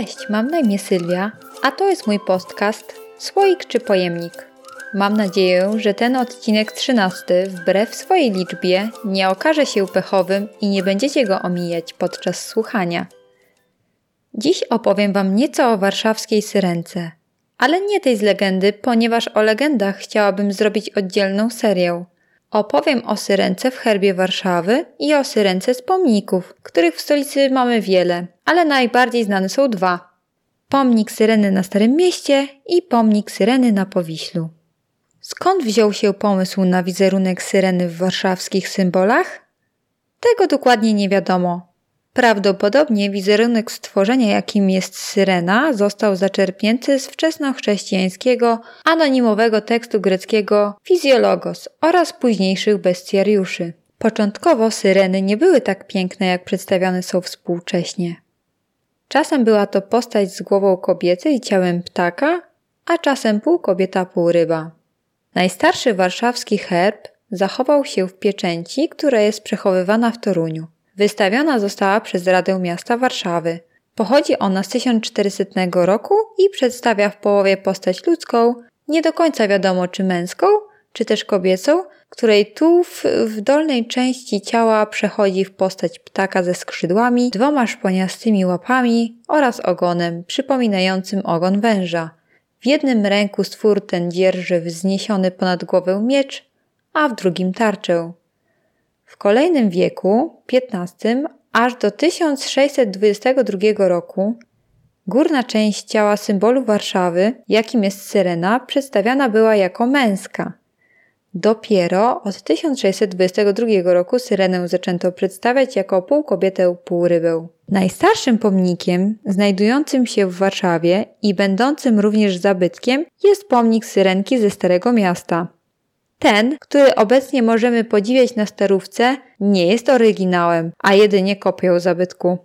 Cześć, mam na imię Sylwia, a to jest mój podcast Słoik czy Pojemnik. Mam nadzieję, że ten odcinek 13 wbrew swojej liczbie nie okaże się pechowym i nie będziecie go omijać podczas słuchania. Dziś opowiem Wam nieco o warszawskiej syrence, ale nie tej z legendy, ponieważ o legendach chciałabym zrobić oddzielną serię. Opowiem o syrence w herbie Warszawy i o syrence z pomników, których w stolicy mamy wiele, ale najbardziej znane są dwa. Pomnik Syreny na Starym Mieście i pomnik Syreny na Powiślu. Skąd wziął się pomysł na wizerunek syreny w warszawskich symbolach? Tego dokładnie nie wiadomo. Prawdopodobnie wizerunek stworzenia, jakim jest syrena, został zaczerpnięty z wczesnochrześcijańskiego, anonimowego tekstu greckiego Physiologos oraz późniejszych bestiariuszy. Początkowo syreny nie były tak piękne, jak przedstawiane są współcześnie. Czasem była to postać z głową kobiety i ciałem ptaka, a czasem pół kobieta, pół ryba. Najstarszy warszawski herb zachował się w pieczęci, która jest przechowywana w Toruniu. Wystawiona została przez Radę Miasta Warszawy. Pochodzi ona z 1400 roku i przedstawia w połowie postać ludzką, nie do końca wiadomo czy męską, czy też kobiecą, której tułów w dolnej części ciała przechodzi w postać ptaka ze skrzydłami, dwoma szponiastymi łapami oraz ogonem przypominającym ogon węża. W jednym ręku stwór ten dzierży wzniesiony ponad głowę miecz, a w drugim tarczę. W kolejnym wieku, XV, aż do 1622 roku, górna część ciała symbolu Warszawy, jakim jest syrena, przedstawiana była jako męska. Dopiero od 1622 roku syrenę zaczęto przedstawiać jako pół kobietę, pół rybę. Najstarszym pomnikiem, znajdującym się w Warszawie i będącym również zabytkiem, jest pomnik syrenki ze Starego Miasta. Ten, który obecnie możemy podziwiać na Starówce, nie jest oryginałem, a jedynie kopią zabytku.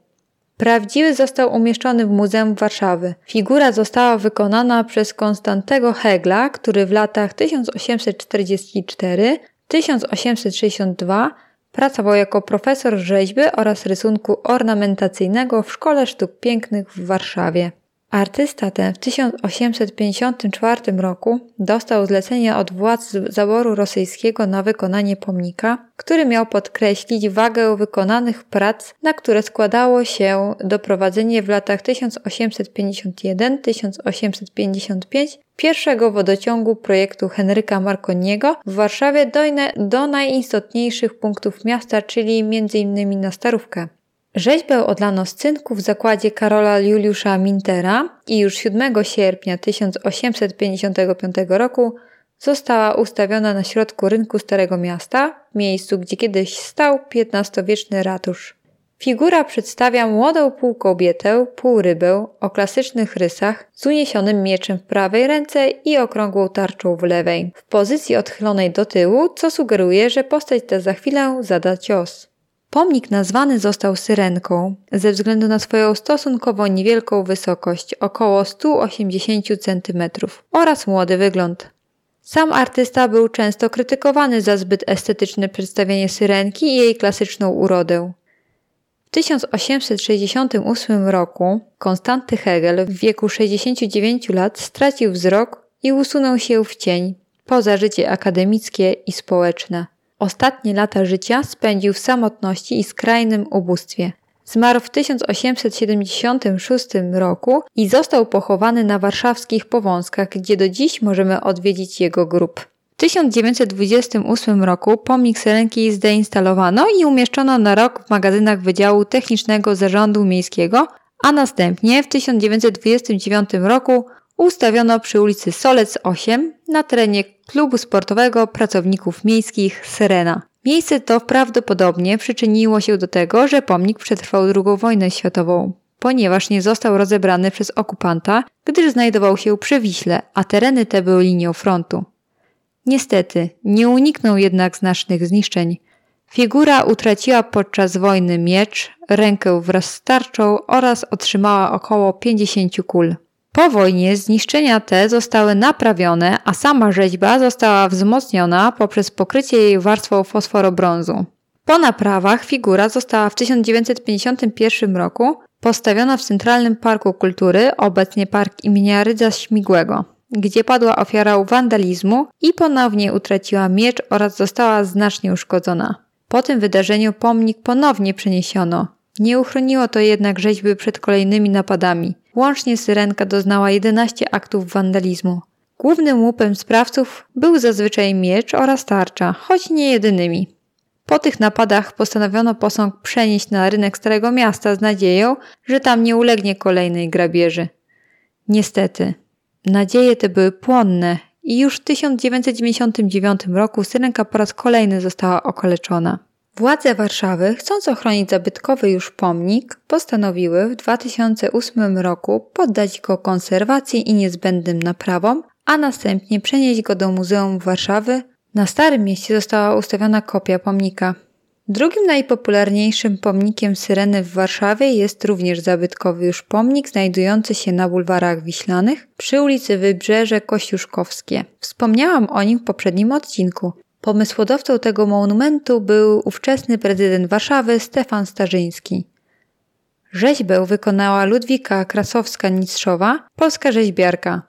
Prawdziwy został umieszczony w Muzeum Warszawy. Figura została wykonana przez Konstantego Hegla, który w latach 1844-1862 pracował jako profesor rzeźby oraz rysunku ornamentacyjnego w Szkole Sztuk Pięknych w Warszawie. Artysta ten w 1854 roku dostał zlecenie od władz zaboru rosyjskiego na wykonanie pomnika, który miał podkreślić wagę wykonanych prac, na które składało się doprowadzenie w latach 1851-1855 pierwszego wodociągu projektu Henryka Markoniego w Warszawie do najistotniejszych punktów miasta, czyli m.in. na Starówkę. Rzeźbę odlano z cynku w zakładzie Karola Juliusza Mintera i już 7 sierpnia 1855 roku została ustawiona na środku rynku Starego Miasta, w miejscu, gdzie kiedyś stał XV-wieczny ratusz. Figura przedstawia młodą pół kobietę, pół rybę o klasycznych rysach z uniesionym mieczem w prawej ręce i okrągłą tarczą w lewej, w pozycji odchylonej do tyłu, co sugeruje, że postać ta za chwilę zada cios. Pomnik nazwany został syrenką ze względu na swoją stosunkowo niewielką wysokość, około 180 cm, oraz młody wygląd. Sam artysta był często krytykowany za zbyt estetyczne przedstawienie syrenki i jej klasyczną urodę. W 1868 roku Konstanty Hegel w wieku 69 lat stracił wzrok i usunął się w cień poza życie akademickie i społeczne. Ostatnie lata życia spędził w samotności i skrajnym ubóstwie. Zmarł w 1876 roku i został pochowany na warszawskich Powązkach, gdzie do dziś możemy odwiedzić jego grób. W 1928 roku pomnik syrenki zdeinstalowano i umieszczono na rok w magazynach Wydziału Technicznego Zarządu Miejskiego, a następnie w 1929 roku ustawiono przy ulicy Solec 8 na terenie Klubu Sportowego Pracowników Miejskich Syrena. Miejsce to prawdopodobnie przyczyniło się do tego, że pomnik przetrwał II wojnę światową, ponieważ nie został rozebrany przez okupanta, gdyż znajdował się przy Wiśle, a tereny te były linią frontu. Niestety, nie uniknął jednak znacznych zniszczeń. Figura utraciła podczas wojny miecz, rękę wraz z tarczą oraz otrzymała około 50 kul. Po wojnie zniszczenia te zostały naprawione, a sama rzeźba została wzmocniona poprzez pokrycie jej warstwą fosforobrązu. Po naprawach figura została w 1951 roku Postawiono w Centralnym Parku Kultury, obecnie Park im. Rydza Śmigłego, gdzie padła ofiarą wandalizmu i ponownie utraciła miecz oraz została znacznie uszkodzona. Po tym wydarzeniu pomnik ponownie przeniesiono. Nie uchroniło to jednak rzeźby przed kolejnymi napadami. Łącznie Syrenka doznała 11 aktów wandalizmu. Głównym łupem sprawców był zazwyczaj miecz oraz tarcza, choć nie jedynymi. Po tych napadach postanowiono posąg przenieść na rynek Starego Miasta z nadzieją, że tam nie ulegnie kolejnej grabieży. Niestety, nadzieje te były płonne i już w 1999 roku Syrenka po raz kolejny została okaleczona. Władze Warszawy, chcąc ochronić zabytkowy już pomnik, postanowiły w 2008 roku poddać go konserwacji i niezbędnym naprawom, a następnie przenieść go do Muzeum Warszawy. Na Starym Mieście została ustawiona kopia pomnika. Drugim najpopularniejszym pomnikiem Syreny w Warszawie jest również zabytkowy już pomnik znajdujący się na bulwarach Wiślanych przy ulicy Wybrzeże Kościuszkowskie. Wspomniałam o nim w poprzednim odcinku. Pomysłodawcą tego monumentu był ówczesny prezydent Warszawy Stefan Starzyński. Rzeźbę wykonała Ludwika Krasowska-Nistrzowa, polska rzeźbiarka.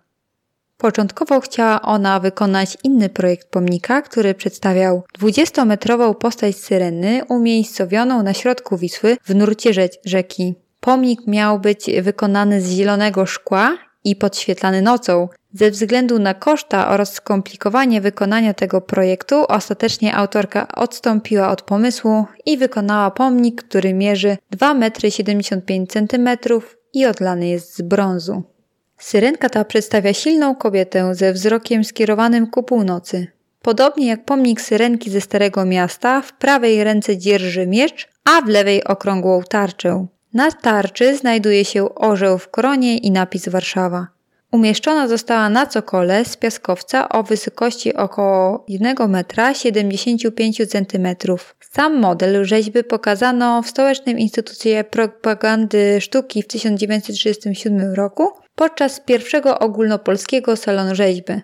Początkowo chciała ona wykonać inny projekt pomnika, który przedstawiał 20-metrową postać Syreny umiejscowioną na środku Wisły w nurcie rzeki. Pomnik miał być wykonany z zielonego szkła i podświetlany nocą. Ze względu na koszta oraz skomplikowanie wykonania tego projektu ostatecznie autorka odstąpiła od pomysłu i wykonała pomnik, który mierzy 2,75 m i odlany jest z brązu. Syrenka ta przedstawia silną kobietę ze wzrokiem skierowanym ku północy. Podobnie jak pomnik Syrenki ze Starego Miasta, w prawej ręce dzierży miecz, a w lewej okrągłą tarczę. Na tarczy znajduje się orzeł w koronie i napis Warszawa. Umieszczona została na cokole z piaskowca o wysokości około 1,75 m. Sam model rzeźby pokazano w Stołecznym Instytucie Propagandy Sztuki w 1937 roku podczas pierwszego ogólnopolskiego salonu rzeźby.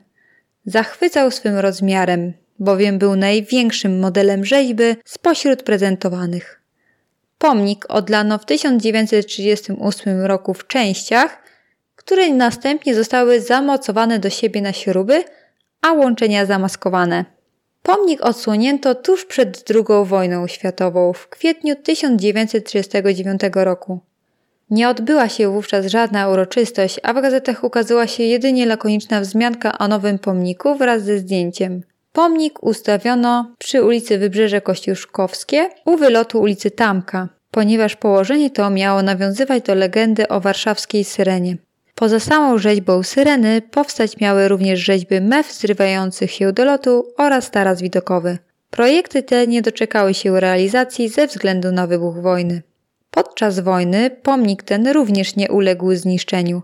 Zachwycał swym rozmiarem, bowiem był największym modelem rzeźby spośród prezentowanych. Pomnik odlano w 1938 roku w częściach, które następnie zostały zamocowane do siebie na śruby, a łączenia zamaskowane. Pomnik odsłonięto tuż przed II wojną światową w kwietniu 1939 roku. Nie odbyła się wówczas żadna uroczystość, a w gazetach ukazała się jedynie lakoniczna wzmianka o nowym pomniku wraz ze zdjęciem. Pomnik ustawiono przy ulicy Wybrzeże Kościuszkowskie u wylotu ulicy Tamka, ponieważ położenie to miało nawiązywać do legendy o warszawskiej Syrenie. Poza samą rzeźbą Syreny powstać miały również rzeźby mew zrywających się do lotu oraz taras widokowy. Projekty te nie doczekały się realizacji ze względu na wybuch wojny. Podczas wojny pomnik ten również nie uległ zniszczeniu.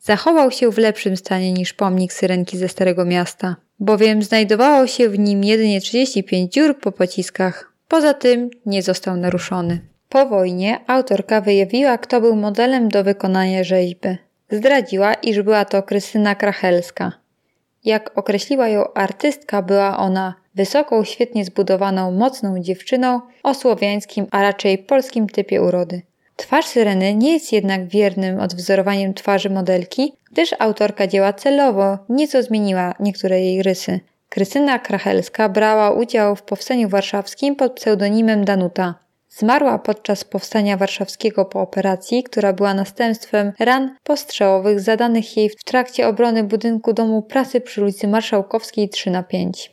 Zachował się w lepszym stanie niż pomnik Syrenki ze Starego Miasta, bowiem znajdowało się w nim jedynie 35 dziur po pociskach. Poza tym nie został naruszony. Po wojnie autorka wyjawiła, kto był modelem do wykonania rzeźby. Zdradziła, iż była to Krystyna Krahelska. Jak określiła ją artystka, była ona wysoką, świetnie zbudowaną, mocną dziewczyną o słowiańskim, a raczej polskim typie urody. Twarz Syreny nie jest jednak wiernym odwzorowaniem twarzy modelki, gdyż autorka dzieła celowo nieco zmieniła niektóre jej rysy. Krystyna Krahelska brała udział w Powstaniu Warszawskim pod pseudonimem Danuta. Zmarła podczas Powstania Warszawskiego po operacji, która była następstwem ran postrzałowych zadanych jej w trakcie obrony budynku Domu Pracy przy ulicy Marszałkowskiej 3/5.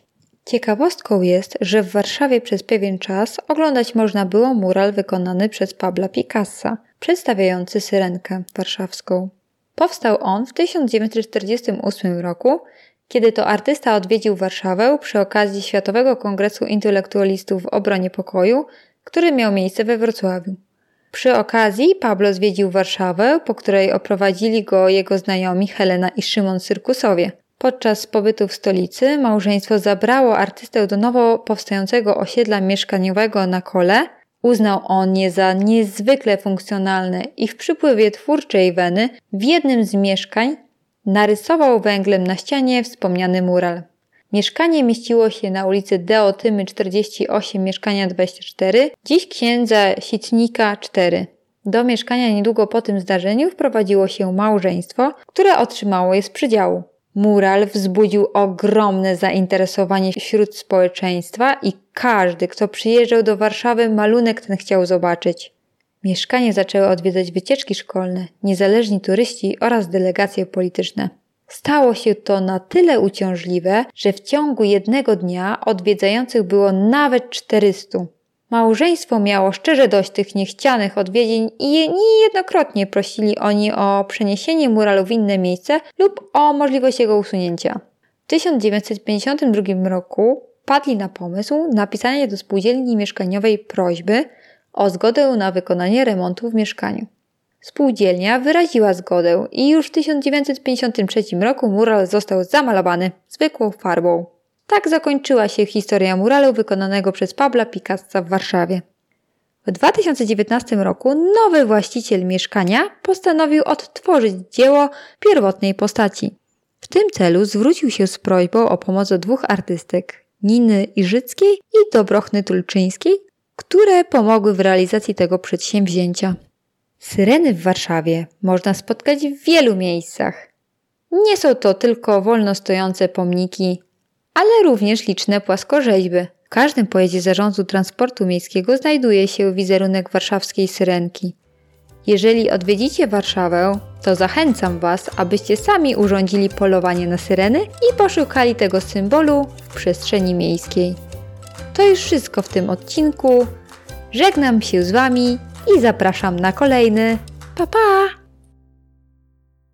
Ciekawostką jest, że w Warszawie przez pewien czas oglądać można było mural wykonany przez Pabla Picassa, przedstawiający Syrenkę warszawską. Powstał on w 1948 roku, kiedy to artysta odwiedził Warszawę przy okazji Światowego Kongresu Intelektualistów w Obronie Pokoju, który miał miejsce we Wrocławiu. Przy okazji Pablo zwiedził Warszawę, po której oprowadzili go jego znajomi Helena i Szymon Syrkusowie. Podczas pobytu w stolicy małżeństwo zabrało artystę do nowo powstającego osiedla mieszkaniowego na Kole. Uznał on je za niezwykle funkcjonalne i w przypływie twórczej weny w jednym z mieszkań narysował węglem na ścianie wspomniany mural. Mieszkanie mieściło się na ulicy Deotymy 48, mieszkania 24, dziś księdza Sitnika 4. Do mieszkania niedługo po tym zdarzeniu wprowadziło się małżeństwo, które otrzymało je z przydziału. Mural wzbudził ogromne zainteresowanie wśród społeczeństwa i każdy, kto przyjeżdżał do Warszawy, malunek ten chciał zobaczyć. Mieszkanie zaczęły odwiedzać wycieczki szkolne, niezależni turyści oraz delegacje polityczne. Stało się to na tyle uciążliwe, że w ciągu jednego dnia odwiedzających było nawet 400. Małżeństwo miało szczerze dość tych niechcianych odwiedzin i niejednokrotnie prosili oni o przeniesienie muralu w inne miejsce lub o możliwość jego usunięcia. W 1952 roku padli na pomysł napisania do spółdzielni mieszkaniowej prośby o zgodę na wykonanie remontu w mieszkaniu. Spółdzielnia wyraziła zgodę i już w 1953 roku mural został zamalowany zwykłą farbą. Tak zakończyła się historia muralu wykonanego przez Pabla Picassa w Warszawie. W 2019 roku nowy właściciel mieszkania postanowił odtworzyć dzieło pierwotnej postaci. W tym celu zwrócił się z prośbą o pomoc do 2 artystek, Niny Iżyckiej i Dobrochny-Tulczyńskiej, które pomogły w realizacji tego przedsięwzięcia. Syreny w Warszawie można spotkać w wielu miejscach. Nie są to tylko wolno stojące pomniki, ale również liczne płaskorzeźby. W każdym pojeździe Zarządu Transportu Miejskiego znajduje się wizerunek warszawskiej syrenki. Jeżeli odwiedzicie Warszawę, to zachęcam Was, abyście sami urządzili polowanie na syreny i poszukali tego symbolu w przestrzeni miejskiej. To już wszystko w tym odcinku. Żegnam się z Wami i zapraszam na kolejny. Pa, pa!